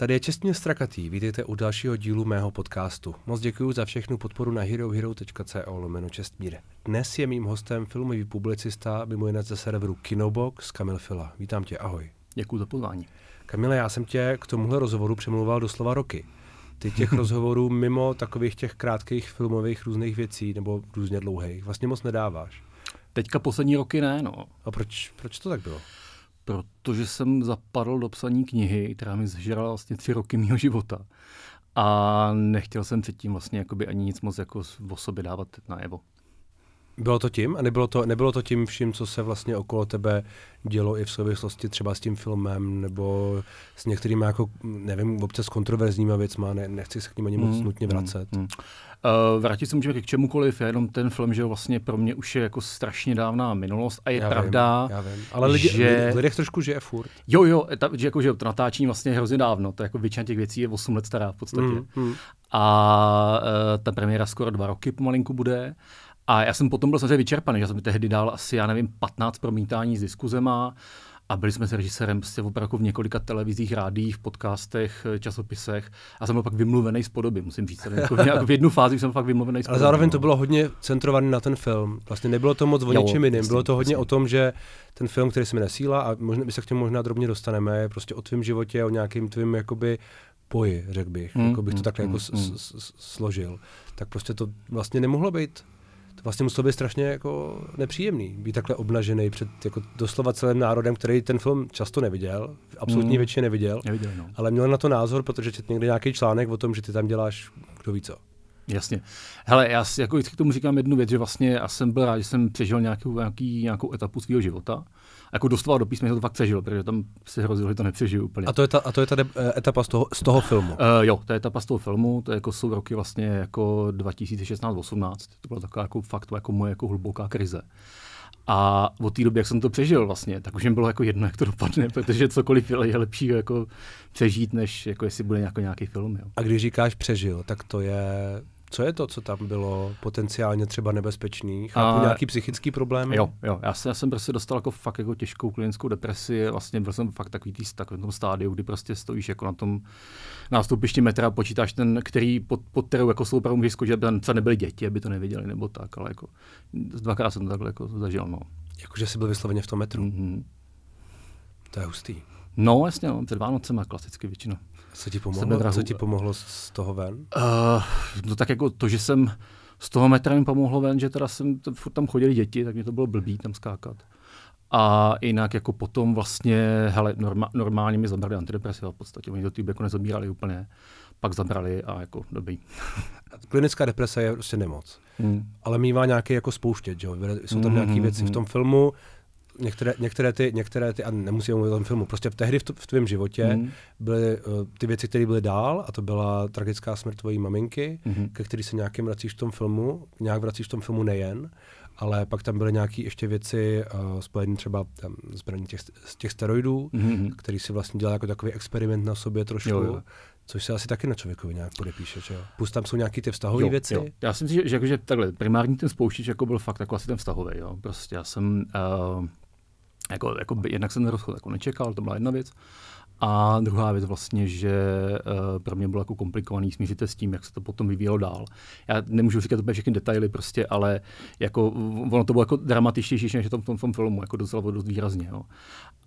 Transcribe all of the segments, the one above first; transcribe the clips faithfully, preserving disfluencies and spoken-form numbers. Tady je Čestmír Strakatý, vítejte u dalšího dílu mého podcastu. Moc děkuji za všechnu podporu na herohero tečka co lomeno Čestmír. Dnes je mým hostem filmový publicista, mimo jiné ze serveru Kinobox, Kamil Fila. Vítám tě, ahoj. Děkuji za pozvání. Kamile, já jsem tě k tomuhle rozhovoru přemlouval doslova roky. Ty těch rozhovorů mimo takových těch krátkých filmových různých věcí, nebo různě dlouhých, vlastně moc nedáváš. Teďka poslední roky ne, no. A proč, proč to tak bylo? Protože jsem zapadl do psaní knihy, která mi zžrala vlastně tři roky mýho života. A nechtěl jsem předtím vlastně ani nic moc jako o sobě dávat najevo. Bylo to tím? A nebylo to, nebylo to tím vším, co se vlastně okolo tebe dělo i v souvislosti třeba s tím filmem, nebo s některými jako, nevím, občas kontroverzníma věcma, ne, nechci se k ním ani moc mm, nutně vracet. Mm, mm. Uh, vrátit se můžeme k čemukoliv, jenom ten film, že vlastně pro mě už je jako strašně dávná minulost a je já pravda, vím, já vím. Ale lidi, že... lidech trošku žije furt. Jo, jo, ta, že, jako, že to natáčení vlastně hrozně dávno, to je jako většina těch věcí je osm let stará v podstatě. Mm, mm. A uh, ta premiéra skoro dva roky pomalinku bude. A já jsem potom byl samozřejmě vyčerpaný, že jsem tehdy dal asi, já nevím, patnáct promítání s diskuzema a byli jsme s režisérem prostě opravdu v několika televizích, rádiích, podcastech, časopisech a jsem byl pak vymluvený z podoby, musím říct. Jako v jednu fázi jsem fakt vymluvený z podoby. Ale zároveň to bylo hodně centrované na ten film. Vlastně nebylo to moc o něčem jiným, bylo to hodně o tom, že ten film, který se mi nesíla a možná by se k těm možná drobně dostaneme, je prostě o tvém životě, o nějakým tvým jakoby boji, řekl bych, mm, jako bych to mm, takhle mm, jako mm. složil. Tak prostě to vlastně nemohlo být. Vlastně muselo být strašně jako nepříjemný, být takhle obnažený před jako doslova celým národem, který ten film často neviděl, absolutní mm. většině neviděl, neviděl no. Ale měl na to názor, protože četl někde nějaký článek o tom, že ty tam děláš kdo ví co. Jasně. Hele, já jako vždycky k tomu říkám jednu věc, že vlastně já jsem byl rád, že jsem přežil nějakou, nějaký, nějakou etapu svého života. Jako dostal do písme, že to fakt přežil, protože tam se hrozilo, že to nepřežiju úplně. A to je ta, a to je ta de, etapa z toho, z toho filmu? Uh, jo, to je etapa z toho filmu, to je jako, jsou roky vlastně jako dva tisíce šestnáct osmnáct, to byla taková jako fakt jako moje jako hluboká krize. A od té doby, jak jsem to přežil vlastně, tak už jim bylo jako jedno, jak to dopadne, protože cokoliv je lepší jako přežít, než jako jestli bude nějaký, nějaký film. Jo. A když říkáš přežil, tak to je... Co je to, co tam bylo potenciálně třeba nebezpečný? Chápu a... nějaký psychický problémy? Jo, jo. Já, se, já jsem prostě dostal jako fakt jako těžkou klinickou depresi. Vlastně byl jsem fakt takový tý, takový tom stádiu, kdy prostě stojíš jako na tom nástupišti metra a počítáš ten, který pod, pod kterou jako jsou opravdu můžeš skočit, aby tam třeba nebyly děti, aby to nevěděli nebo tak, ale jako dvakrát jsem to takhle jako zažil, no. Jakože jsi byl vysloveně v tom metru? Mm-hmm. To je hustý. No jasně, no, před Vánocema klasicky většinou. Co ti pomohlo, co ti pomohlo z toho ven? Uh, no tak jako to, že jsem z toho metra mi pomohlo ven, že teda jsem, to, furt tam chodili děti, tak mě to bylo blbý tam skákat. A jinak jako potom vlastně, hele, norma, normálně mi zabrali antidepresiva v podstatě, oni do týby jako nezabírali úplně, pak zabrali a jako dobrý. Klinická deprese je prostě nemoc, hmm. ale mívá nějaký jako spouštěč, jo? Jsou tam hmm, nějaké věci hmm. v tom filmu, Některé, některé, ty, některé ty, a nemusíme mluvit o tom filmu, prostě v tehdy v, v tvém životě mm. byly uh, ty věci, které byly dál, a to byla tragická smrt tvojí maminky, mm. ke který se nějakým vracíš v tom filmu, nějak vracíš v tom filmu nejen, ale pak tam byly nějaké ještě věci uh, spojené třeba tam, zbraní těch, těch steroidů, mm. který si vlastně dělal jako takový experiment na sobě trošku. Jo, jo. Což se asi taky na člověkovi nějak podepíše, že jo? Plus tam jsou nějaké ty vztahové věci. Jo. Já si myslím, že, že, že takhle primární ten spouštěč jako byl fakt jako asi ten vztahový, jo. Prostě já jsem uh, Jako, jako by, jednak jsem ten rozchod jako nečekal, to byla jedna věc. A druhá věc vlastně, že uh, pro mě bylo jako komplikovaný smířit s tím, jak se to potom vyvíjelo dál. Já nemůžu říkat úplně všechny detaily prostě, ale jako, ono to bylo jako dramatičtější, než to v tom, v tom filmu, jako docela dost výrazně. Jo.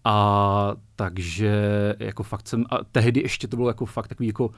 A takže jako fakt jsem, a tehdy ještě to bylo jako fakt takový jako,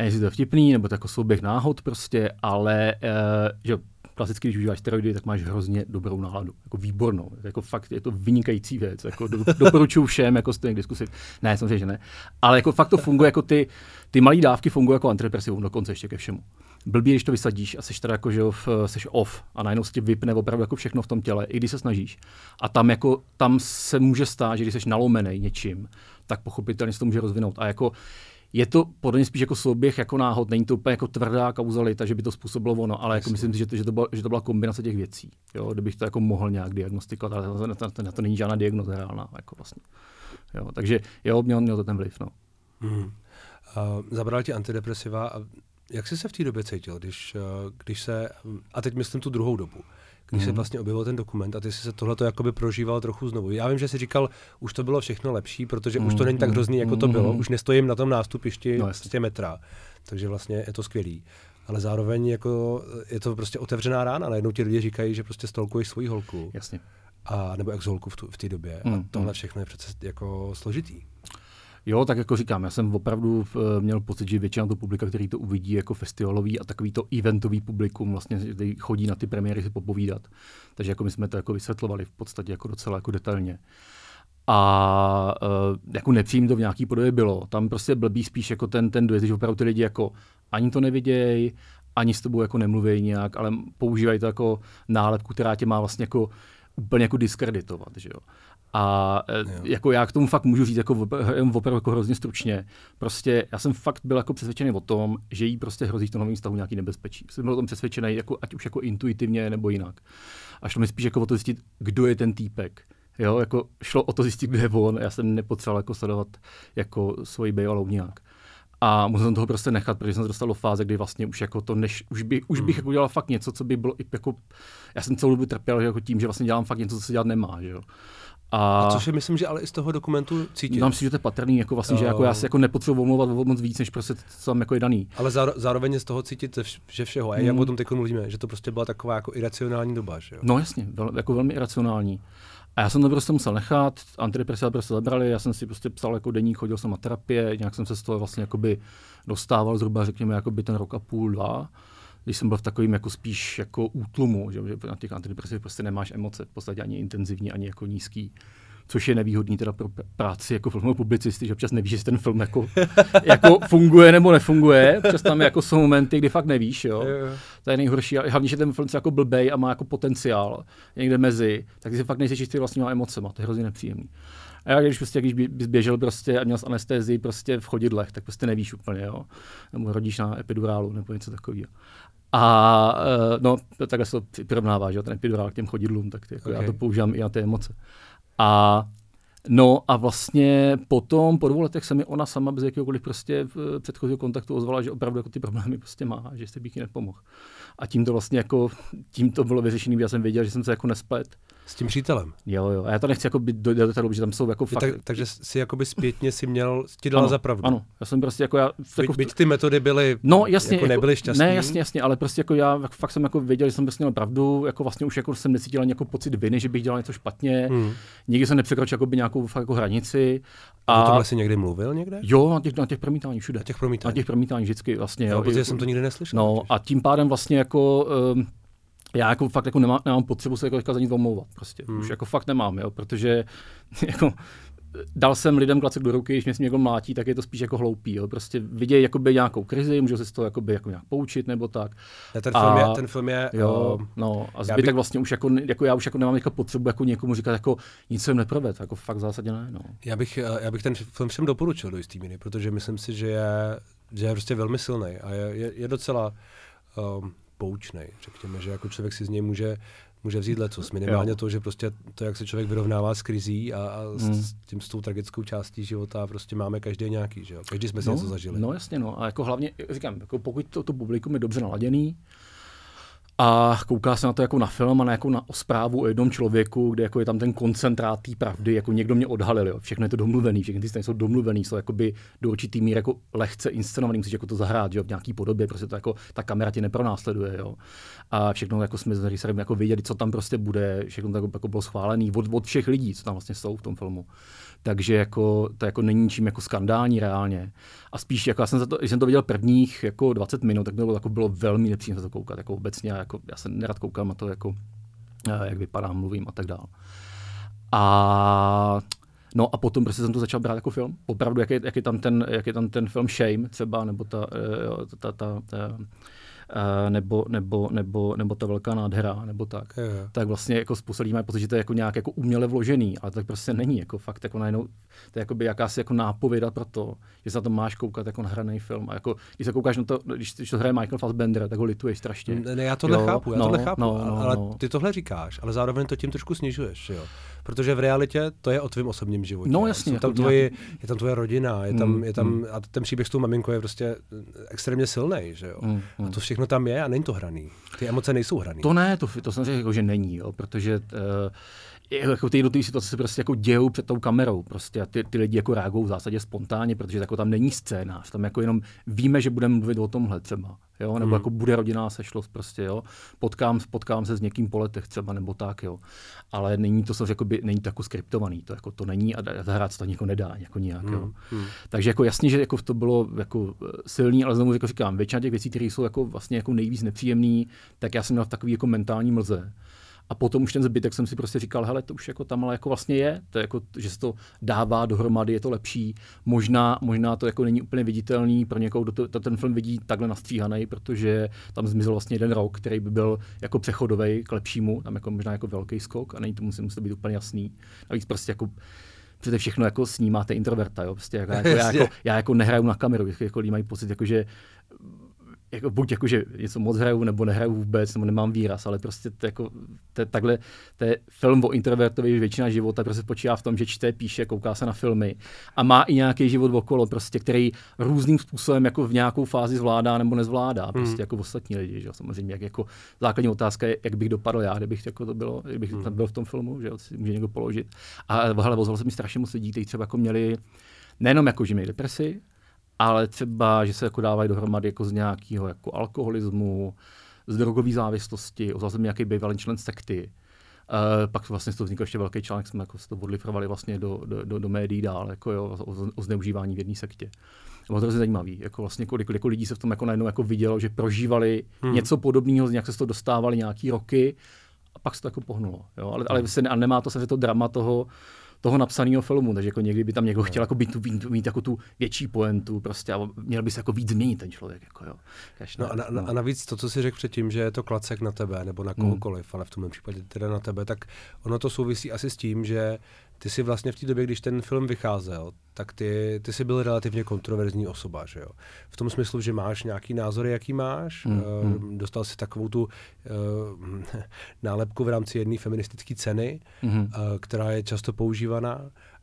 jestli to je vtipný, nebo to jako souběh náhod prostě, ale uh, že klasicky, když užíváš steroidy, tak máš hrozně dobrou náladu, jako výbornou, jako fakt je to vynikající věc, jako do, doporučuji všem, jako si to někdy zkusit, ne, samozřejmě, že ne, ale jako fakt to funguje, jako ty, ty malé dávky fungují jako antidepresivum dokonce ještě ke všemu. Blbý, když to vysadíš a seš teda jako, že seš off a najednou se ti vypne opravdu jako všechno v tom těle, i když se snažíš. A tam jako, tam se může stát, že když seš nalomenej něčím, tak pochopitelně se to může rozvinout a jako je to podle mě spíš jako souběh jako náhod, není to úplně jako tvrdá kauzalita, že by to způsobilo ono, ale jako myslím si, že to, že, to byla, že to byla kombinace těch věcí. Jo? Kdybych to jako mohl nějak diagnostikovat, ale na to, na to, na to není žádná diagnoza reálná. Jako vlastně. Jo? Takže jo, měl, měl to ten vliv. No. Hmm. Uh, zabral ti antidepresiva. Jak jsi se v té době cítil, když, když se, a teď myslím tu druhou dobu, když mm-hmm. se vlastně objevil ten dokument a ty jsi se tohleto jakoby prožíval trochu znovu. Já vím, že jsi říkal, už to bylo všechno lepší, protože mm-hmm. už to není tak hrozný, jako to bylo, už nestojím na tom nástupišti no, z tě metra, takže vlastně je to skvělý. Ale zároveň jako je to prostě otevřená rána, najednou ti lidé říkají, že prostě stalkuješ svoji holku. Jasně. A nebo ex holku v, tu, v té době mm, a tohle mm. všechno je přece jako složitý. Jo, tak jako říkám, já jsem opravdu měl pocit, že většina toho publika, který to uvidí jako festivalový a takový to eventový publikum, vlastně chodí na ty premiéry si popovídat. Takže jako my jsme to jako vysvětlovali v podstatě jako docela jako detailně. A jako nepřím to v nějaký podobě bylo. Tam prostě blbý spíš jako ten, ten dojezd, že opravdu ty lidi jako ani to neviděj, ani s tebou jako nemluví nějak, ale používají to jako nálepku, která tě má vlastně jako úplně jako diskreditovat, že jo. A jo. Jako já k tomu fakt můžu říct jako opravdu jako hrozně stručně. Prostě já jsem fakt byl jako přesvědčený o tom, že jí prostě hrozí v tom novém stavu nějaký nebezpečí. Jsem byl o tom přesvědčený, jako, ať už jako intuitivně nebo jinak. A šlo mi spíš jako o to zjistit, kdo je ten týpek. Jo, jako šlo o to zjistit, kde je on. Já jsem nepotřeboval jako sledovat jako svoji bejvalou nějak. A musel jsem toho prostě nechat, protože jsem se dostal do fáze, kdy vlastně už jako to než, už, by, už bych jako dělal fakt něco, co by bylo jako, já jsem celou dobu trpěl jako tím, že vlastně dělám fakt něco, co se dělat nemá, že jo. A, a což je, myslím, že ale i z toho dokumentu cítit. Mám si, že to je patrný, jako vlastně, oh. že jako já si jako nepotřebuji omlouvat moc víc, než prostě co tam jako je daný. Ale záro, zároveň je z toho cítit, že všeho, a jak mm. o tom teď mluvíme, že to prostě byla taková jako iracionální doba, že jo. No jasně, vel, jako velmi iracionální. A já jsem to prostě musel nechat, antidepresiva prostě zabrali, já jsem si prostě psal jako deník, chodil jsem na terapie, nějak jsem se z toho vlastně jakoby dostával zhruba řekněme jakoby ten rok a půl, dva, když jsem byl v takovým jako spíš jako útlumu, že na těch antidepresivech prostě nemáš emoce, v podstatě ani intenzivní, ani jako nízký. Což je nevýhodný teda pro práci jako filmového publicisty, že občas nevíš, jestli ten film jako, jako funguje nebo nefunguje. Občas tam jako jsou momenty, kdy fakt nevíš, jo. To je nejhorší. A hlavně, že ten film je jako blbej a má jako potenciál někde mezi, tak ty se fakt nejseš jistý vlastníma emocema. To je hrozně nepříjemný. A já když prostě, když bys běžel prostě a měl anestézii prostě v chodidlech, tak prostě nevíš úplně, jo. Nebo rodíš na epidurálu nebo něco takového. A no, takhle se to přirovnává, že jo, ten epidurál k těm chodidlům, tak jako okay. Já to používám i na ty emoce. A no a vlastně potom po dvou letech se mi ona sama bez jakéhokoliv prostě předchozího kontaktu ozvala, že opravdu jako ty problémy prostě má, že se bych jí nepomohl. A tím to vlastně jako tím to bylo vyřešený, já jsem věděl, že jsem se jako nesplet. S tím přítelem. Jo jo. A já to nechci jako dojít do toho, že tam jsou jako fakt. Tak, takže si jakoby zpětně si měl ti dala za pravdu. Ano. Já jsem prostě jako já jako byť ty metody byly no, jasně, jako nebyly šťastné. Ne, jasně, jasně, ale prostě jako já fakt jsem jako věděl, že jsem prostě měl pravdu, jako vlastně už jako jsem necítil nějakou pocit viny, že bych dělal něco špatně. Mm. Nikdy jsem nepřekročil jakoby nějakou fakt jako hranici. A to vlastně někdy mluvil někde? Jo, na těch na těch promítání všude. Na těch promítání. Na těch promítání vždycky vlastně. Jo, protože jsem to nikdy neslyšel. No, a tím pádem vlastně jako um, já jako fakt jako nemám, nemám potřebu se jako za nic omlouvat, prostě. Hmm. Už jako fakt nemám, jo, protože jako dal jsem lidem klacek do ruky, když mě si někdo mlátí, tak je to spíš jako hloupý, jo. Prostě vidějí jakoby nějakou krizi, můžou se z toho jakoby jako nějak poučit nebo tak. Ne, ten, a, film je, ten film je, jo, no, a zbytek bych... vlastně už jako, jako já už jako nemám jako potřebu jako někomu říkat jako nic jsem neproved, jako fakt zásadně ne, no. Já bych já bych ten film všem doporučil do jistý míry, protože myslím si, že je že je prostě velmi silný a je je, je docela um, poučnej. Řekněme, že jako člověk si z něj může, může vzít lecos. Minimálně to, že prostě to, jak se člověk vyrovnává s krizí a, a hmm. s, tím, s tou tragickou částí života, prostě máme každý nějaký, že jo? Každý jsme si no, něco zažili. No jasně, no. A jako hlavně, říkám, jako pokud to, to publikum je dobře naladěný a kouká se na to jako na film a na, jako na o zprávu o jednom člověku, kde jako je tam ten koncentrát té pravdy, jako někdo mě odhalil, jo? Všechno je to domluvený, všechny ty scény jsou domluvený, jsou jakoby do určitý míry jako lehce inscenovaný, musíš jako to zahrát, jo? V nějaký podobě, prostě to jako ta kamera tě nepronásleduje, jo. A všechno jako jsme s režisérem jako věděli, co tam prostě bude, všechno to jako, jako bylo schválený od, od všech lidí, co tam vlastně jsou v tom filmu. Takže jako to jako není ničím jako skandální reálně. A spíš jako já jsem za to, když jsem to viděl prvních jako dvacet minut, tak bylo jako bylo velmi nepříjemné to koukat, jako obecně jako já se nerad koukám na to jako jak vypadám, mluvím a tak dál. A no a potom prostě jsem to začal brát jako film. Opravdu jak je, jak je tam ten jak je tam ten film Shame třeba nebo ta ta ta, ta, ta Uh, nebo, nebo, nebo, nebo ta velká nádhera, nebo tak, yeah. Tak vlastně jako spousta lidí mají pocit, že to je jako nějak jako uměle vložený, ale tak prostě není, jako fakt jako najednou, to je jakoby jakási jako nápověda pro to, že se na to máš koukat jako na hraný film a jako, když se koukáš na to, když, když to hraje Michael Fassbender, tak ho lituješ strašně. Ne, já tohle jo? chápu, já no, tohle chápu, no, no, ale no. Ty tohle říkáš, ale zároveň to tím trošku snižuješ, jo. Protože v realitě to je o tvém osobním životě. No jasně. Jsou tam jako tvoji, nějaký... Je tam tvoje rodina, je tam, mm, je tam, mm. a ten příběh s tou maminkou je prostě extrémně silnej, že jo. Mm, mm. A to všechno tam je a není to hraný. Ty emoce nejsou hraný. To ne, to, to jsem řekl, že není, jo, protože uh, jako ty jednotlivé situace se prostě jako dějou před tou kamerou. Prostě a ty, ty lidi jako reagují v zásadě spontánně, protože jako tam není scénář. Tam jako jenom víme, že budeme mluvit o tomhle třeba. Jo, nebo hmm. jako bude rodinná sešlost prostě, jo. Potkám, potkám se s někým po letech třeba, nebo tak, jo. Ale není to, jako by, není to jako skriptovaný, to jako to není a zahrát se to jako nedá, jako nějak, hmm. jo. Hmm. Takže jako jasně, že jako to bylo jako silný, ale znovu jako říkám, většina těch věcí, které jsou jako vlastně jako nejvíc nepříjemné, tak já jsem měl v takový jako mentální mlze. A potom už ten zbytek jsem si prostě říkal, hele, to už jako tam ale jako vlastně je, to je jako, že se to dává dohromady, je to lepší. Možná, možná to jako není úplně viditelný pro někoho, kdo to, ten film vidí takhle nastříhaný, protože tam zmizel vlastně jeden rok, který by byl jako přechodovej k lepšímu, tam jako možná jako velký skok a není to musí, musí být úplně jasný. Navíc prostě jako přede všechno jako snímáte introverta, jo, prostě jako, jako, já, jako, já jako nehraju na kameru, jako lidi mají pocit, jako že jako buď jako, že něco moc hraju, nebo nehraju vůbec, nebo nemám výraz, ale prostě to jako, to je takhle, to je film o introvertovi, většina života prostě spočívá v tom, že čte, píše, kouká se na filmy a má i nějaký život okolo, prostě, který různým způsobem jako v nějakou fázi zvládá nebo nezvládá, prostě mm. jako ostatní lidi, že? Samozřejmě jak jako základní otázka je, jak bych dopadl já, kdybych jako to bylo, kdybych mm. tam byl v tom filmu, že si může někdo položit. A hele, vozval se mi strašně moc lidí, kteří třeba jako měli nejenom jako, že měli depresi, ale třeba, že se jako dávají dohromady jako z nějakého jako alkoholismu, z drogové závislosti, ozval jsem nějaký bývalý člen sekty. E, pak vlastně z toho vznikl ještě velký článek, jsme jako se to odlifrovali vlastně do, do, do, do médií dál, jako jo, o, o zneužívání v jedné sektě. Bylo to hrozně zajímavé, jako vlastně kolik, kolik lidí se v tom jako najednou jako vidělo, že prožívali hmm. něco podobného, nějak se z toho dostávali nějaký roky a pak se to jako pohnulo. Jo? Ale, ale se, a nemá to se to drama toho, toho napsaného filmu, takže jako někdy by tam někdo chtěl jako být, být, mít jako tu větší pointu, prostě a měl by se jako víc změnit ten člověk, jako jo. Kaž, ne, no a, na, no. a navíc to, co jsi řekl předtím, že je to klacek na tebe nebo na kohokoliv, hmm. ale v tomhle případě teda na tebe, tak ono to souvisí asi s tím, že ty jsi vlastně v té době, když ten film vycházel, tak ty, ty jsi byl relativně kontroverzní osoba, že jo? V tom smyslu, že máš nějaký názory, jaký máš, mm, mm. dostal jsi takovou tu uh, nálepku v rámci jedné feministické ceny, mm. uh, která je často používaná.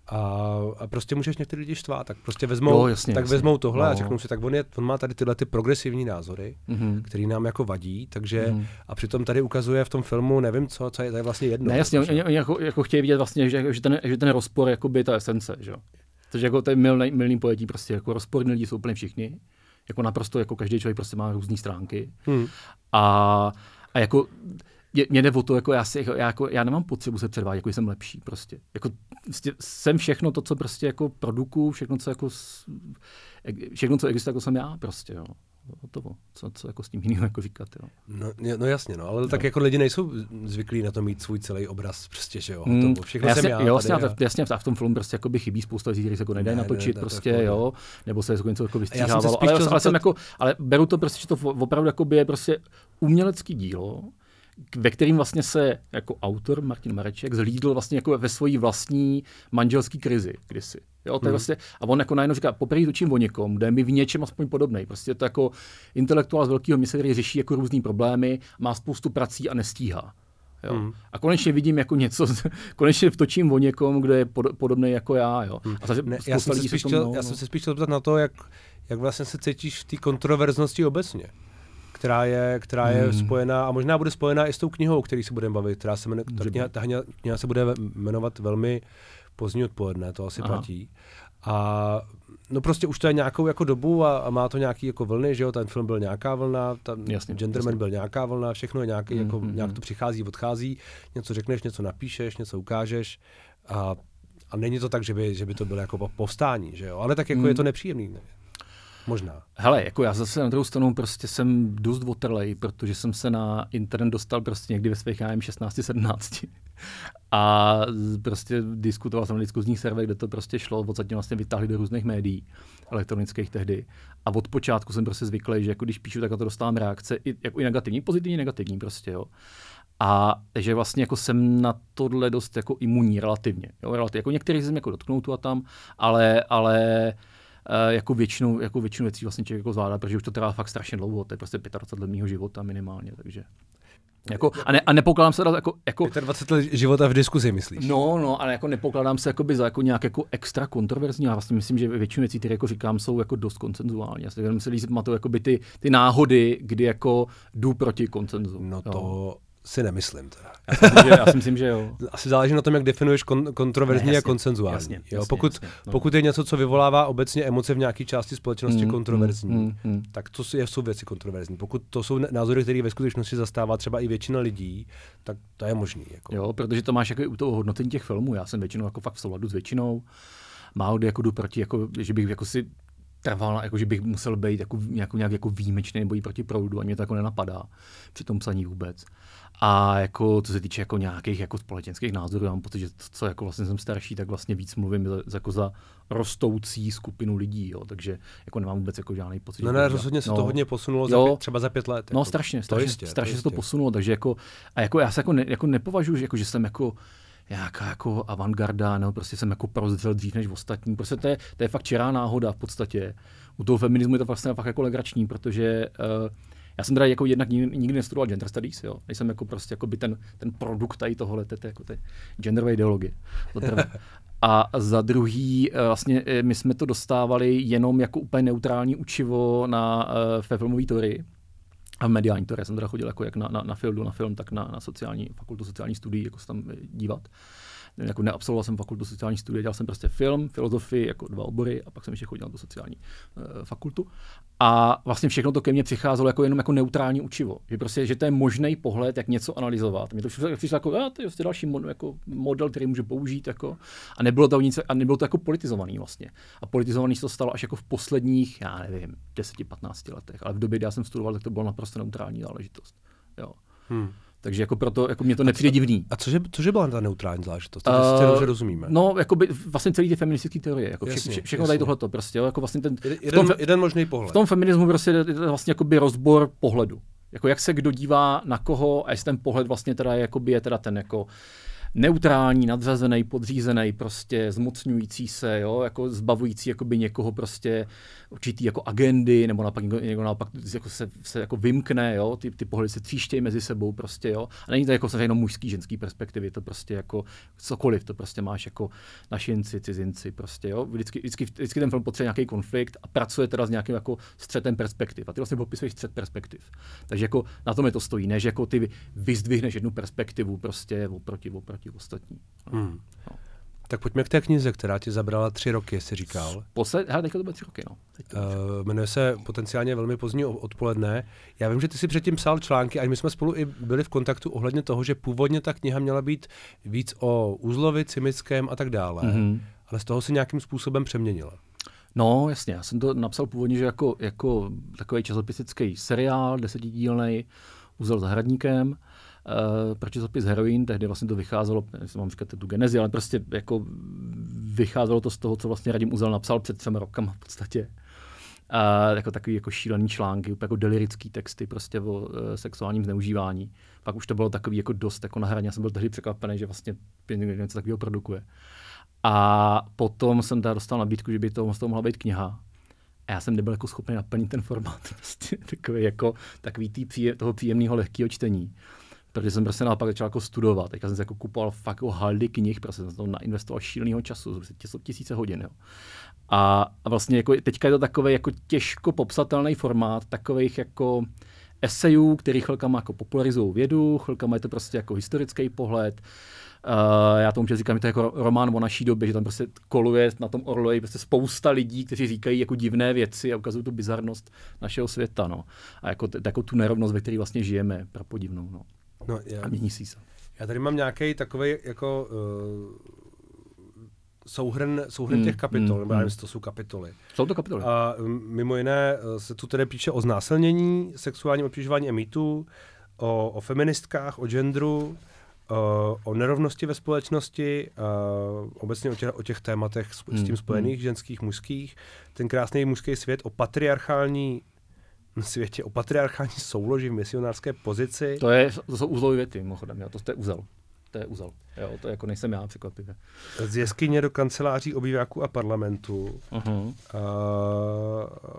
A, a prostě můžeš některý lidi štvát, tak prostě vezmou, jo, jasně, tak jasně. vezmou tohle no. a řeknou si, tak on, je, on má tady tyhle ty progresivní názory, mm-hmm. který nám jako vadí, takže mm-hmm. a přitom tady ukazuje v tom filmu, nevím co, co je tady vlastně jedno. Ne, jasně, oni jako, jako chtějí vidět vlastně, že, že, ten, že ten rozpor jakoby je ta esence, že jo. Takže jako to je milný, milný pojetí, prostě jako rozporní lidi jsou úplně všichni, jako naprosto jako každý člověk prostě má různé stránky mm. a, a jako... Mě jde o to, jako já, si, já, jako, já nemám potřebu se předvádět, jako jsem lepší prostě. Jako, jsem všechno to, co prostě jako produkuju, všechno, co jako, všechno, co existuje, jako jsem já prostě, jo. Hotovo. Co, co jako s tím jiným jako říkat, jo. No, no jasně, no, ale no. tak jako lidi nejsou zvyklí na to mít svůj celý obraz prostě, že jo, hotovo. Všechno jasně, jsem já. Jo, tady, jasně, já. jasně, v tom filmu prostě jako by chybí spousta lidí, kteří se jako nedají ne, natočit ne, prostě, ne. jo, nebo se jako něco jako vystříhávalo. Ale, ale, to... jako, ale beru to prostě, že to opravdu jako by je prostě umělecký dílo, ve kterým vlastně se jako autor Martin Mareček zhlídl vlastně jako ve své vlastní manželské krizi kdysi. Jo, to je hmm. vlastně, a on jako najednou říká, poprvé točím o někom, kde je mi v něčem aspoň podobnej. Prostě je to jako intelektuál z velkého města, který řeší jako různý problémy, má spoustu prací a nestíhá. Jo. Hmm. A konečně vidím jako něco, konečně vtočím o někom, kde je pod, podobnej jako já. Jo. Hmm. A ne, já jsem se spíš chtěl, no, chtěl ptat na to, jak, jak vlastně se cítíš v té kontroverznosti obecně. která je, která je hmm. spojená a možná bude spojená i s tou knihou, o který se budeme bavit, která se jmenuje, ta kniha, ta kniha se bude jmenovat Velmi pozdní odpoledne, to asi Aha. platí. A no prostě už to je nějakou jako dobu a, a má to nějaký jako vlny, že jo, ten film byl nějaká vlna, ten Gentleman byl nějaká vlna, všechno je nějaký, hmm, jako, hmm. nějak to přichází, odchází, něco řekneš, něco napíšeš, něco ukážeš a, a není to tak, že by, že by to bylo jako povstání, že jo, ale tak jako hmm. je to nepříjemný. Ne? Možná. Hele, jako já zase na druhou stranu prostě jsem dost otrlej, protože jsem se na internet dostal prostě někdy ve svých šestnáct sedmnáct. A prostě diskutoval jsem na diskuzních serverech, kde to prostě šlo, odsaď vlastně vytáhli do různých médií elektronických tehdy. A od počátku jsem prostě zvyklý, že jako když píšu, tak na to dostávám reakce i, jako i negativní, pozitivní, negativní prostě, jo. A že vlastně jako jsem na tohle dost jako imunní relativně, jo, relativně. Jako některý jsem jako dotknul tu a tam, ale, ale jako většinu, jako většinu věcí vlastně člověk jako zvládá, protože už to trvá fakt strašně dlouho, to je prostě dvacet pět let mýho života minimálně, takže. Jako, a, ne, a nepokládám se jako, jako dvacet let života v diskuzi, myslíš? No, no, ale jako nepokládám se jakoby za jako nějak jako extra kontroverzní. Já vlastně myslím, že většinu věcí, které jako říkám, jsou jako dost konsenzuální. Já si tak musel lízit matou jakoby ty, ty náhody, kdy jako jdu proti konsenzu. No to jo. Si nemyslím teda. Já si myslím, že, já si myslím, že jo. Asi záleží na tom, jak definuješ kon, kontroverzní ne, jasně, a konsenzuální. Jasně, jo, jasně, pokud, jasně, no. Pokud je něco, co vyvolává obecně emoce v nějaké části společnosti mm, kontroverzní, mm, mm, tak to jsou věci kontroverzní. Pokud to jsou názory, které ve skutečnosti zastává třeba i většina lidí, tak to je možný. Jako. Jo, protože to máš jako u toho hodnocení těch filmů. Já jsem většinou jako fakt v souladu s většinou. Málo kdy jako jdu proti, jako, že bych jako si trvala, jako, že bych musel být jako, nějakou, nějak jako výjimečný nebo jít proti proudu, a mě to jako nenapadá při tom psaní vůbec. A jako, co se týče jako nějakých jako společenských názorů, já mám pocit, že to, co jako vlastně jsem starší, tak vlastně víc mluvím za, jako za rostoucí skupinu lidí, jo. Takže jako nemám vůbec jako žádný pocit. No ne, rozhodně se no. to hodně posunulo za pět, třeba za pět let. Jako. No strašně, strašně, jistě, strašně se to posunulo, takže jako, a jako já se jako, ne, jako nepovažuji, jako, že jsem jako nějaká jako avantgarda, nebo prostě jsem jako prozřel dřív než ostatní. Prostě to je, to je fakt čirá náhoda v podstatě. U toho feminismu je to vlastně fakt jako legrační, protože uh, já jsem teda jako jednak nikdy nestudoval gender studies, jo. Nejsem jako prostě jako by ten ten produkt tady tohle, to je jako ty genderové ideologie. A za druhý vlastně my jsme to dostávali jenom jako úplně neutrální učivo na ve filmové teorii a v mediální teorii. Já jsem teda chodil jako jak na na, na fieldu, na film, tak na na sociální fakultu sociální studií, jako se tam dívat. Jako neabsolvoval jsem fakultu sociální studie, dělal jsem prostě film, filozofii, jako dva obory, a pak jsem ještě chodil na tu sociální e, fakultu. A vlastně všechno to ke mně přicházelo jako jenom jako neutrální učivo. Že prostě, že to je možný pohled, jak něco analyzovat. Mě to přišlo jako, a to je prostě další mod, jako model, který můžu použít. Jako. A, nebylo to nic, a nebylo to jako politizovaný vlastně. A politizovaný se to stalo až jako v posledních, já nevím, deset patnáct letech. Ale v době, kdy já jsem studoval, tak to bylo naprosto neutrální záležitost. Jo. Hmm. Takže jako proto jako mě to nepřijde divný. A cože cože byla ta neutrální záležitost? To uh, si dobře rozumíme. No jako by vlastně celý ty feministické teorie, jako jasně, vše, všechno tady tohleto, prostě, jo, jako vlastně ten jeden, tom, jeden možný pohled. V tom feminismu prostě je vlastně jakoby rozbor pohledu. Jako jak se kdo dívá na koho, a jestli ten pohled vlastně teda jakoby je teda ten jako neutrální, nadřazený, podřízený, prostě zmocňující se, jo, jako zbavující jakoby někoho prostě určitý jako agendy, nebo naopak někdo naopak jako se, se jako vymkne, jo, ty, ty pohledy se tříštějí mezi sebou prostě, jo. A není to jako samozřejmě jenom mužský, ženský perspektivy, to prostě jako cokoliv, to prostě máš jako našinci, cizinci prostě, jo. Vždycky, vždycky, vždycky ten film potřebuje nějaký konflikt a pracuje teda s nějakým jako střetem perspektiv. A ty vlastně popisuješ střet perspektiv. Takže jako na tom je to stojí, ne, že jako ty vyzdvihneš jednu perspektivu prostě oproti, oproti ostatní. No. Hmm. No. Tak pojďme k té knize, která ti zabrala tři roky, jsi říkal. Posled, hele, teďka to bylo tři roky, no. Uh, jmenuje se potenciálně Velmi pozdní odpoledne. Já vím, že ty jsi předtím psal články, a my jsme spolu i byli v kontaktu ohledně toho, že původně ta kniha měla být víc o Uzlovi, Cimickém a tak dále. Mm-hmm. Ale z toho si nějakým způsobem přeměnila. No, jasně. Já jsem to napsal původně, že jako, jako takový časopisický seriál, desetidílnej, Uzel za hradníkem. Uh, proč zapis heroin, tehdy vlastně to vycházelo, jestli mám říkat tu genezi, ale prostě jako vycházelo to z toho, co vlastně Radim Uzel napsal před třema rokama v podstatě. Uh, jako takový jako šílený články, úplně jako delirický texty prostě o uh, sexuálním zneužívání. Pak už to bylo takový jako dost jako na hraně. Já jsem byl tehdy překvapený, že vlastně něco takového produkuje. A potom jsem teda dostal nabídku, že by to, to mohla být kniha. A já jsem nebyl jako schopný naplnit ten formát. Prostě takový jako takový tý příje, toho příjemného lehkého čtení. Protože jsem prostě naopak začal jako studovat. Teďka jsem si jako kupoval fakt jako haldy knih, protože jsem tam nainvestoval šílenýho času, tisíce hodin. Jo. A, a vlastně jako teďka je to takový jako těžko popsatelný formát takových jako esejů, který chvilkama jako popularizují vědu, chvilkama je to prostě jako historický pohled. Uh, já tomu říkám, že to je jako román o naší době, že tam prostě koluje na tom orloji prostě spousta lidí, kteří říkají jako divné věci a ukazují tu bizarnost našeho světa. No. A jako, t- jako tu nerovnost, ve které vlastně žijeme, prapodivnou. No. No, já, a mění si se. Já tady mám nějaký takový jako uh, souhrn, souhrn mm, těch kapitol, mm, nebo já nevím, to jsou kapitoly. Jsou to kapitoly. A mimo jiné se tu tedy píše o znásilnění, sexuálním obtěžování a mýtů, o, o feministkách, o genderu, o, o nerovnosti ve společnosti, uh, obecně o těch, o těch tématech s, mm, s tím spojených, mm. ženských, mužských, ten krásný mužský svět, o patriarchální světě, o patriarchální souloži v misionářské pozici. To, je, to jsou Uzlovy věty, mimochodem, jo, to, to je Uzel. To je Uzel, jo, to jako nejsem já, překvapivě. Z jeskyně do kanceláří obýváků a parlamentu. Uh-huh. Uh,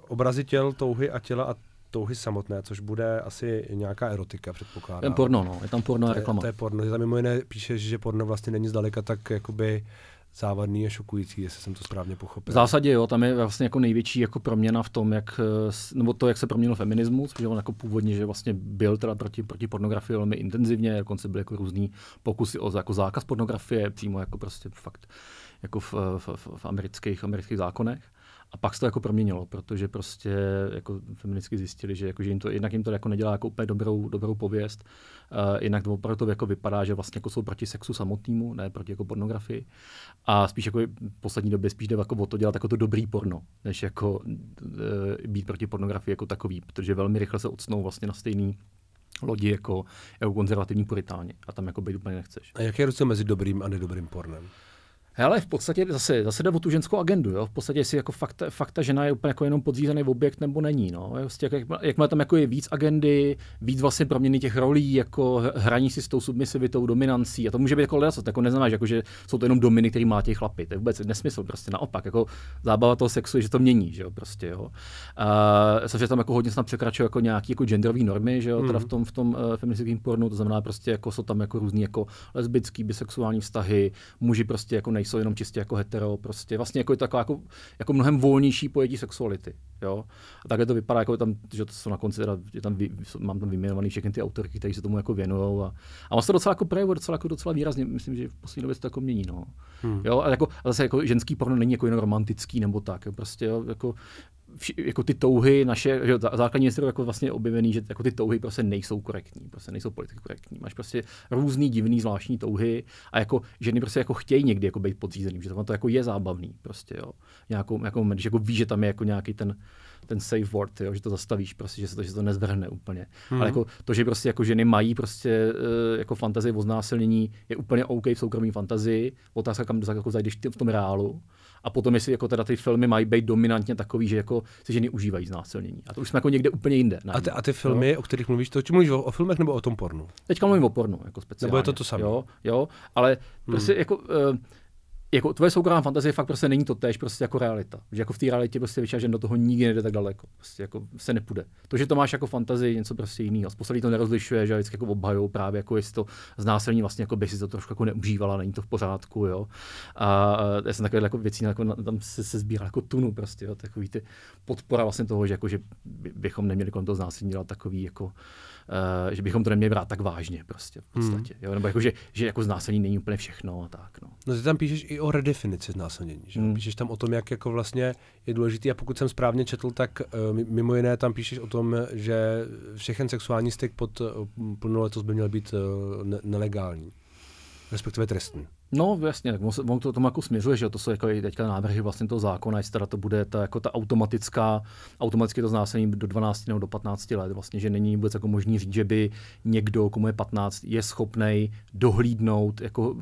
obrazy těl, touhy a těla a touhy samotné, což bude asi nějaká erotika, předpokládám. Porno, no, je tam porno a reklama. To je porno, že tam mimo jiné píšeš, že porno vlastně není zdaleka tak jakoby závadný a šokující, jestli jsem to správně pochopil. V zásadě jo, tam je vlastně jako největší jako proměna v tom, jak, nebo to, jak se proměnil feminismus, protože on jako původně, že vlastně byl teda proti, proti pornografii velmi intenzivně, dokonce byly jako různý pokusy o jako zákaz pornografie, přímo jako prostě fakt jako v, v, v amerických, amerických zákonech. A pak se to jako proměnilo, protože prostě jako feministky zjistili, že, jako, že jim to, jednak jim to jako nedělá jako úplně dobrou, dobrou pověst, uh, jednak to opravdu jako vypadá, že vlastně jako jsou proti sexu samotnému, ne proti jako pornografii. A spíš jako v poslední době spíš jde jako o to dělat jako to dobrý porno, než jako uh, být proti pornografii jako takový, protože velmi rychle se odsnou vlastně na stejný lodi jako, jako konzervativní puritáni a tam jako být úplně nechceš. A jaký je rozdíl mezi dobrým a nedobrým pornem? Hele, v podstatě zase, zase jde o tu ženskou agendu, jo. V podstatě jestli jako fakt, fakt ta žena je úplně jako jenom podřízený objekt nebo není, no. Vlastně jak, jak má tam jako je víc agendy, víc vlastně proměny těch rolí, jako hraní si s tou submisivitou, dominancí. A to může být jako ledaco, jako neznamená, že, jako, že jsou to jenom dominy, který má těch chlapy. To je vůbec nesmysl, prostě naopak, jako zábava toho sexu je, že to mění, že jo, prostě, jo. A samozřejmě tam jako hodně snad překračuje jako nějaký jako genderové normy, že jo, mm. teda v tom v tom uh, feministickém pornu, to znamená prostě jako jsou tam jako různý jako lesbický, bisexuální vztahy, muži prostě jako nej- jsou jenom čistě jako hetero, prostě vlastně jako je taková jako, jako mnohem volnější pojetí sexuality, jo. A takhle to vypadá, jako tam, že to jsou na konci teda, že tam vy, mám tam vyjmenovaný všechny ty autorky, kteří se tomu jako věnujou a a on se docela jako projevuje, docela jako docela výrazně, myslím, že v poslední době se to jako mění, no. Hmm. Jo, a jako a zase jako ženský porno není jako jenom romantický nebo tak, jo, prostě jo, jako Vši, jako ty touhy naše, že základní jsou jako vlastně objevený, že jako ty touhy prostě nejsou korektní, prostě nejsou politicky korektní. Máš prostě různý divný zvláštní touhy a jako ženy prostě jako chtějí někdy jako být podřízeným, že to, to jako je zábavný, prostě jo. Nějakou jako moment, že jako víš, že tam je jako nějaký ten ten safe word, jo, že to zastavíš, prostě že se to že to nezvrhne úplně. Mm-hmm. Ale jako to, že prostě jako ženy mají prostě uh, jako fantazii o znásilnění, je úplně OK v soukromí fantazii. Otázka kam jako zajdeš ty v tom reálu. A potom jestli jako teda ty filmy mají být dominantně takový, že jako se ženy užívají znásilnění. A to už jsme jako někde úplně jinde. A ty, a ty filmy, jo? O kterých mluvíš, to mluvíš o, o filmech nebo o tom pornu? Teďka mluvím o pornu, jako speciálně. Nebo je to to samé? Jo, jo, ale hmm. prostě jako... Uh, Jako tvoje soukromá fantazie fakt prostě není to též prostě jako realita. Že jako v té realitě prostě většina žen do toho nikdy nejde tak daleko. Prostě jako se nepůjde. To, že to máš jako fantazii, něco prostě jiného. Spousta to nerozlišuje, že vždycky jako obhajou právě jako jestli to znásilní vlastně jako by si to trošku jako neužívala, není to v pořádku, jo. A já jsem takové jako věcí jako tam se, se sbíral jako tunu prostě, jo, takový ty podpora vlastně toho, že jako že bychom neměli kolem toho znásilnění dělat takový jako Uh, že bychom to neměli brát tak vážně prostě v podstatě. Mm. Jo? Nebo jako, že, že jako znásilnění není úplně všechno a tak. No. No ty tam píšeš i o redefinici znásilnění, že? Mm. Píšeš tam o tom, jak jako vlastně je důležitý a pokud jsem správně četl, tak uh, mimo jiné tam píšeš o tom, že všechen sexuální styk pod uh, plnoletost by měl být uh, ne- nelegální, respektive trestný. No jasně, tak on to tomu jako směřuje, že to jsou jako teďka návrhy vlastně toho zákona, jestli teda to bude ta, jako ta automatická, automaticky to znásilnění do dvanácti nebo do patnácti let, vlastně, že není vůbec jako možný říct, že by někdo, komu je patnáct, je schopnej dohlídnout jako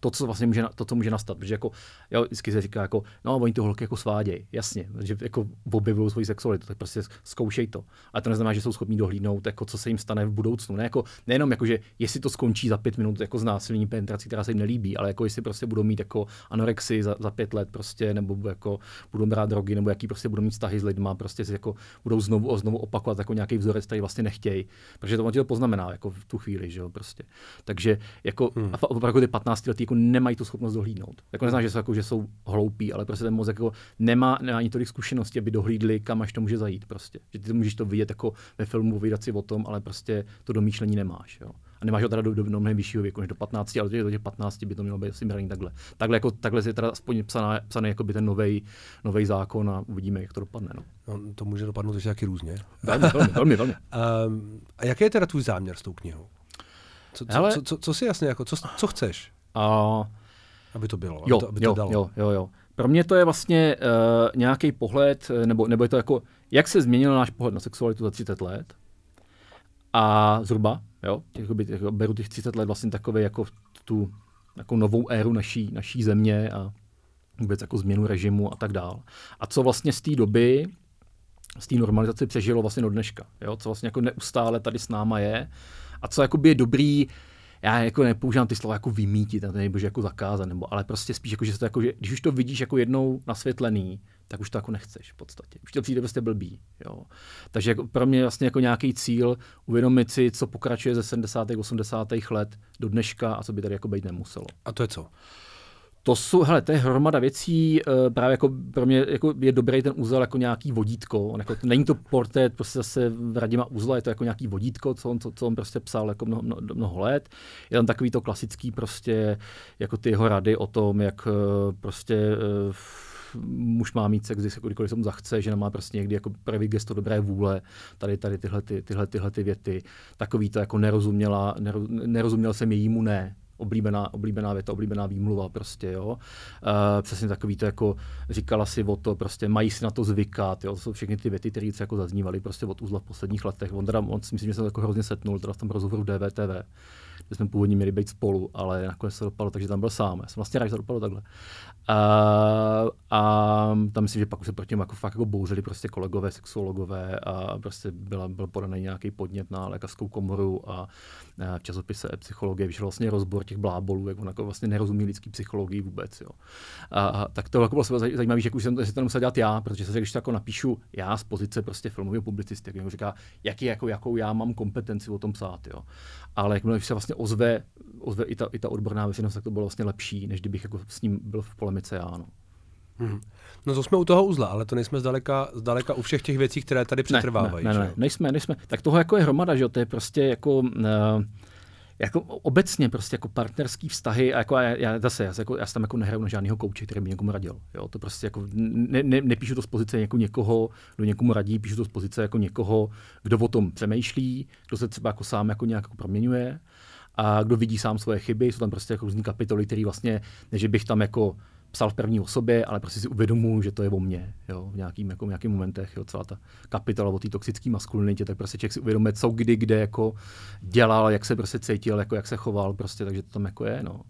to, co vlastně může, to, co může nastat, protože jako, jo, vždycky se říká jako, no oni ty holky jako svádějí, jasně, že jako objevují svoji sexualitu, tak prostě zkoušej to. A to neznamená, že jsou schopní dohlídnout, jako co se jim stane v budoucnu, ne jako, nejenom jako, že jestli to skončí za pět minut jako znásilnění penetrací, která se jim nelíbí, ale jako jestli prostě budou mít jako anorexii za, za pět let prostě, nebo jako budou brát drogy, nebo jaký prostě budou mít vztahy s lidma, prostě si jako budou znovu a znovu opakovat jako nějaký vzorec, který vlastně nechtějí, protože to on ti to poznamená jako v tu chvíli, že jo, prostě. Takže jako hmm. a opravdu ty patnáctiletí jako nemají tu schopnost dohlídnout. Jako neznám, že jsou jako že jsou hloupí, ale prostě ten mozek jako nemá, nemá ani tolik zkušeností, aby dohlídli, kam až to může zajít prostě. Že ty to můžeš to vidět jako ve filmu, vydat si o tom, ale prostě to domýšlení nemáš, jo. A nemáš ho teda do, do, do mnohem vyššího věku než do patnácti, ale do těch patnácti by to mělo být simbraný takhle. Takhle, jako, takhle je teda aspoň psaná, psaný jako by ten novej, novej zákon a uvidíme, jak to dopadne. No. No, to může dopadnout ještě taky různě. Velmi, velmi, velmi. velmi. Um, a jaký je teda tvůj záměr s tou knihou? Co, co, Hele, co, co, co si jasně, jako, co, co chceš? A... Aby to bylo, jo, aby to, aby to jo, dalo. Jo, jo, jo. Pro mě to je vlastně uh, nějaký pohled, nebo, nebo je to jako, jak se změnil náš pohled na sexualitu za třicet let a zhruba. Jo, jakoby, jako beru těch třicet let vlastně takové jako tu jako novou éru naší, naší země a vůbec jako změnu režimu a tak dál. A co vlastně z té doby, z té normalizace přežilo vlastně do dneška, jo, co vlastně jako neustále tady s náma je a co jakoby je dobrý já jako nepoužívám ty slova jako vymítit, nebo že jako zakázat, nebo, ale prostě spíš jako, že to jako, že když už to vidíš jako jednou nasvětlený, tak už to jako nechceš v podstatě. Už to přijde prostě blbý, jo. Takže jako pro mě vlastně jako nějaký cíl uvědomit si, co pokračuje ze sedmdesátých, osmdesátých let do dneška a co by tady jako být nemuselo. A to je co? To jsou, hele, to je hromada věcí, uh, právě jako pro mě jako je dobrý ten Uzel jako nějaký vodítko, on jako, není to portrét prostě zase Radima Uzla, je to jako nějaký vodítko, co on, co, co on prostě psal jako mnoho, mno, mnoho let, je tam takový to klasický prostě, jako ty jeho rady o tom, jak uh, prostě uh, muž má mít sex, kdykoliv se mu zachce, žena má prostě někdy jako prvý gesto dobré vůle, tady, tady tyhle, ty, tyhle, tyhle ty věty, takový to jako nerozuměla, neroz, nerozuměl jsem jejímu ne, oblíbená, oblíbená věta, oblíbená výmluva prostě, jo. E, přesně takový to jako říkala si o to, prostě mají si na to zvykat, jo. To jsou všechny ty věty, které se jako zaznívaly prostě od Uzla v posledních letech. On teda, on, myslím, že jsem to jako hrozně setnul, teda v tom rozhovoru D V T V, kde jsme původně měli být spolu, ale nakonec se dopadlo, takže tam byl sám. Já jsem vlastně rád, že se dopadlo takhle. A, a tam myslím, že pak už se proti němu jako fakt jako bouřili prostě kolegové, sexuologové a prostě byla, byl podaný nějaký podnět na lékařskou komoru a, a v časopise Psychologie vyšel vlastně rozbor těch blábolů, jak on jako vlastně nerozumí lidský psychologii vůbec, jo. A, a tak to jako bylo zajímavé, že už jsem to, to musel dělat já, protože se, když to jako napíšu já z pozice prostě filmového publicisty, jak říká, jaký, jako, jakou já mám kompetenci o tom psát, jo. Ale jakmile se vlastně ozve, ozve i, ta, i ta odborná věcnost, tak to bylo vlastně lepší, než kdybych jako s ním byl v polemice já, no. Hmm. No to jsme u toho Uzla, ale to nejsme zdaleka, zdaleka u všech těch věcí, které tady přetrvávají. Ne, ne, ne, ne, nejsme, nejsme. Tak toho jako je hromada, že jo, to je prostě jako... Uh, jako obecně prostě jako partnerský vztahy a jako já, já zase já, jako, já se tam jako nehraju na žádného kouče, který by někomu radil, jo, to prostě jako ne, ne, nepíšu to z pozice jako někoho, kdo někomu radí, píšu to z pozice jako někoho, kdo o tom přemýšlí, kdo se třeba jako sám jako nějak jako proměňuje a kdo vidí sám svoje chyby, jsou tam prostě jako různý kapitoly, který vlastně, než bych tam jako psal v první osobě, ale prostě si uvědomuji, že to je o mně, jo, v nějakým, jako, nějakým momentech, jo, celá ta kapitola o té toxické maskulinitě, tak prostě člověk si uvědomuje, co kdy, kde jako dělal, jak se prostě cítil, jako jak se choval, prostě, takže to tam jako je, no.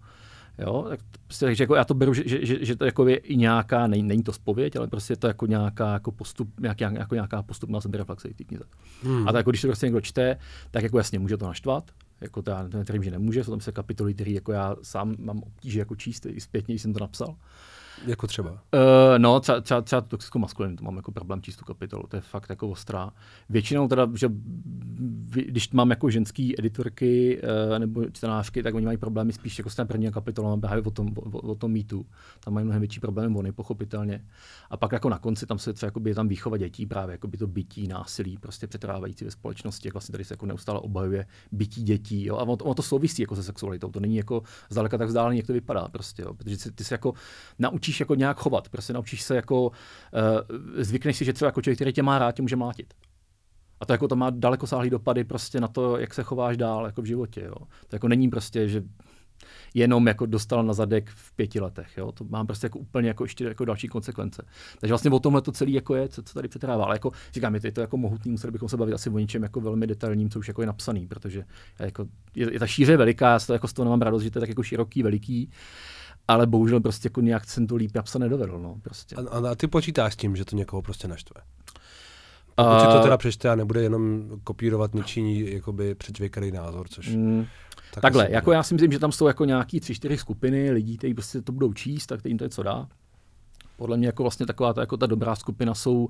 Jo, tak prostě, takže jako já to beru, že, že, že, že to jako je i nějaká, ne, není to zpověď, ale prostě je to jako nějaká, jako postup, nějak, jako nějaká postupná sebereflexe v té knize. Hmm. A tak jako, když to prostě někdo čte, tak jako jasně může to naštvat, jako já nevím, že nemůže, jsou tam se kapitoly, které jako já sám mám obtíže jako číst, i zpětně jsem to napsal. Jako třeba? Uh, no, třeba, třeba, třeba toxickou maskulinitu, mám jako problém číst tu kapitolu, to je fakt jako ostrá. Většinou teda, že když mám jako ženský editorky uh, nebo čtenářky, tak oni mají problémy spíš jako s tím prvním kapitolem, právě o tom, o, o tom mýtu. Tam mají mnohem větší problémy, oni pochopitelně. A pak jako na konci tam se třeba jako je tam výchova dětí, právě jako by to bytí, násilí, prostě přetrvávající ve společnosti, jak vlastně tady se jako neustále obhajuje bytí dětí, jo? A ono, ono to souvisí jako se sexualitou, to není jako zdaleka tak vzdáleně, jak to vypadá prostě, jo? Protože ty se jako naučíš jako nějak chovat, prostě naučíš se jako, uh, zvykneš si, že třeba jako člověk, který tě má rád, tě může mlátit. A to jako to má dalekosáhlý dopady prostě na to, jak se chováš dál jako v životě, jo. To jako není prostě, že jenom jako dostal na zadek v pěti letech, jo. To má prostě jako úplně jako ještě jako další konsekvence. Takže vlastně o tomhle to celé jako je, co, co tady přetrvává, ale jako říkám, je to jako mohutný, museli bychom se bavit asi o něčem jako velmi detailním, co už jako je napsaný, protože jako je, je ta šíře veliká, já to jako z toho nemám radost, že to je tak jako široký, veliký. Ale bohužel prostě jako nějak jsem to líp napsat nedovedl, no, prostě. A, a ty počítáš s tím, že to někoho prostě naštve? Pokud uh, to teda přečte a nebude jenom kopírovat něčí jakoby předžvejkaný názor, což... Mm, tak takhle, jako bude. Já si myslím, že tam jsou jako nějaký tři, čtyři skupiny lidí, kteří prostě to budou číst, tak jim to je co dá. Podle mě jako vlastně taková ta, jako ta dobrá skupina jsou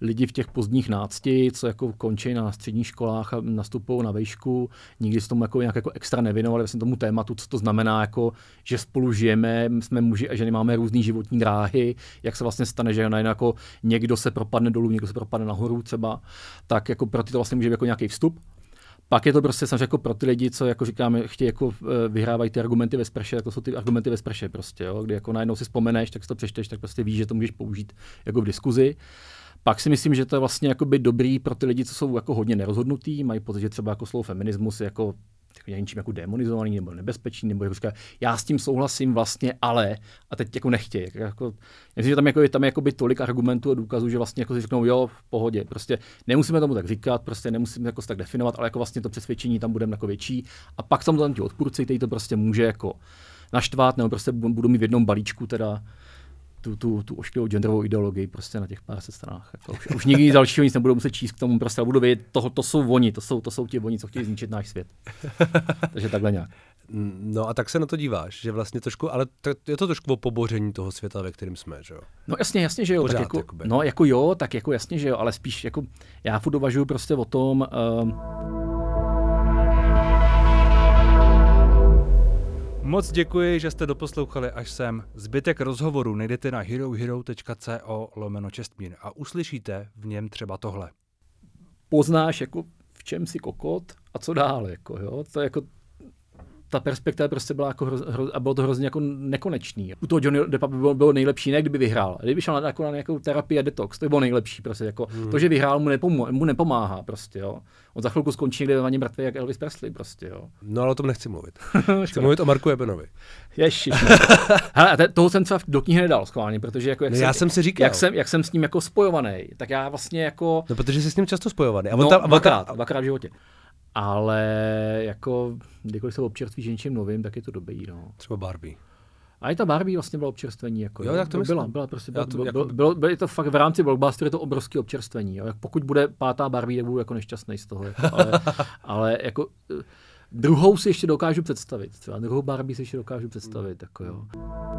lidi v těch pozdních nácti, co jako končí na středních školách a nastupují na vejšku. Nikdy se tomu jako nějak jako extra nevěnovali vlastně tomu tématu, co to znamená, jako, že spolu žijeme, jsme muži a ženy, máme různý životní dráhy, jak se vlastně stane, že jako někdo se propadne dolů, někdo se propadne nahoru třeba, tak jako pro ty to vlastně může být jako nějaký vstup. Pak je to prostě samozřejmě jako pro ty lidi, co jako říkáme, chtějí jako vyhrávají ty argumenty ve sprše, jako jsou ty argumenty ve sprše prostě, jo, kdy jako najednou si vzpomeneš, tak si to přečteš, tak prostě víš, že to můžeš použít jako v diskuzi. Pak si myslím, že to je vlastně jakoby dobrý pro ty lidi, co jsou jako hodně nerozhodnutí, mají pocit, že třeba jako slovo feminismus je jako něčím jako demonizovaný nebo nebezpečný, nebo jako říká, já s tím souhlasím vlastně, ale a teď jako nechtějí. Jako, myslím, že tam jako je tam jakoby tolik argumentů a důkazů, že vlastně jako si řeknou, jo, v pohodě, prostě nemusíme tomu tak říkat, prostě nemusíme jako se tak definovat, ale jako vlastně to přesvědčení tam budeme jako větší a pak tam tam ti odpůrci, který to prostě může jako naštvat, nebo prostě budou mít v jednom balíčku teda tu, tu, tu ošklivou genderovou ideologii prostě na těch pár set stranách. Jako už, už nikdy dalšího nic nebudu muset číst k tomu, prostě budu vědět, to, to jsou oni, to jsou, to jsou ti oni, co chtějí zničit náš svět. Takže takhle nějak. No a tak se na to díváš, že vlastně trošku, ale to, je to trošku o poboření toho světa, ve kterém jsme, že jo? No jasně, jasně, že jo. Pořád, tak jako, no jako jo, tak jako jasně, že jo, ale spíš jako já furt uvažuju prostě o tom, um... Moc děkuji, že jste doposlouchali až sem. Zbytek rozhovoru najdete na herohero.co lomeno Čestmír a uslyšíte v něm třeba tohle. Poznáš, jako v čem si kokot a co dál, jako jo, to je jako ta perspektiva prostě byla jako hro, hro, a bylo to hrozně jako nekonečný. U toho Johnny Deppa by bylo, bylo nejlepší, ne kdyby vyhrál. Kdyby šel na, jako na nějakou terapii a detox, to by bylo nejlepší prostě. Jako, hmm. To, že vyhrál, mu, nepom- mu nepomáhá prostě, jo. On za chvilku skončí někde ve vaně mrtvej, jak Elvis Presley prostě, jo. No ale o tom nechci mluvit. Chci mluvit o Marku Ebenovi. Ježiš. Hele, t- toho jsem třeba do knihy nedal schválně, protože jako jak, no, jsem, já jsem si říkal. Jak, jsem, jak jsem s ním jako spojovaný, tak já vlastně jako... No protože jsi s ním často spojovaný. A no, tam, dvakrát, a... dvakrát v životě. Ale jako, kdykoliv se občerství něčím novým, tak je to dobrý, no. Třeba Barbie. A i ta Barbie vlastně byla občerstvení, jako. Jo, jak to byla, byla prostě, bylo, to, bylo, jako... bylo, bylo, bylo, bylo to fakt v rámci blockbusteru, je to obrovské občerstvení, jo. Pokud bude pátá Barbie, tak budu jako nešťastný z toho, jako, ale, ale jako druhou si ještě dokážu představit, třeba druhou Barbie si ještě dokážu představit, mm. jako jo.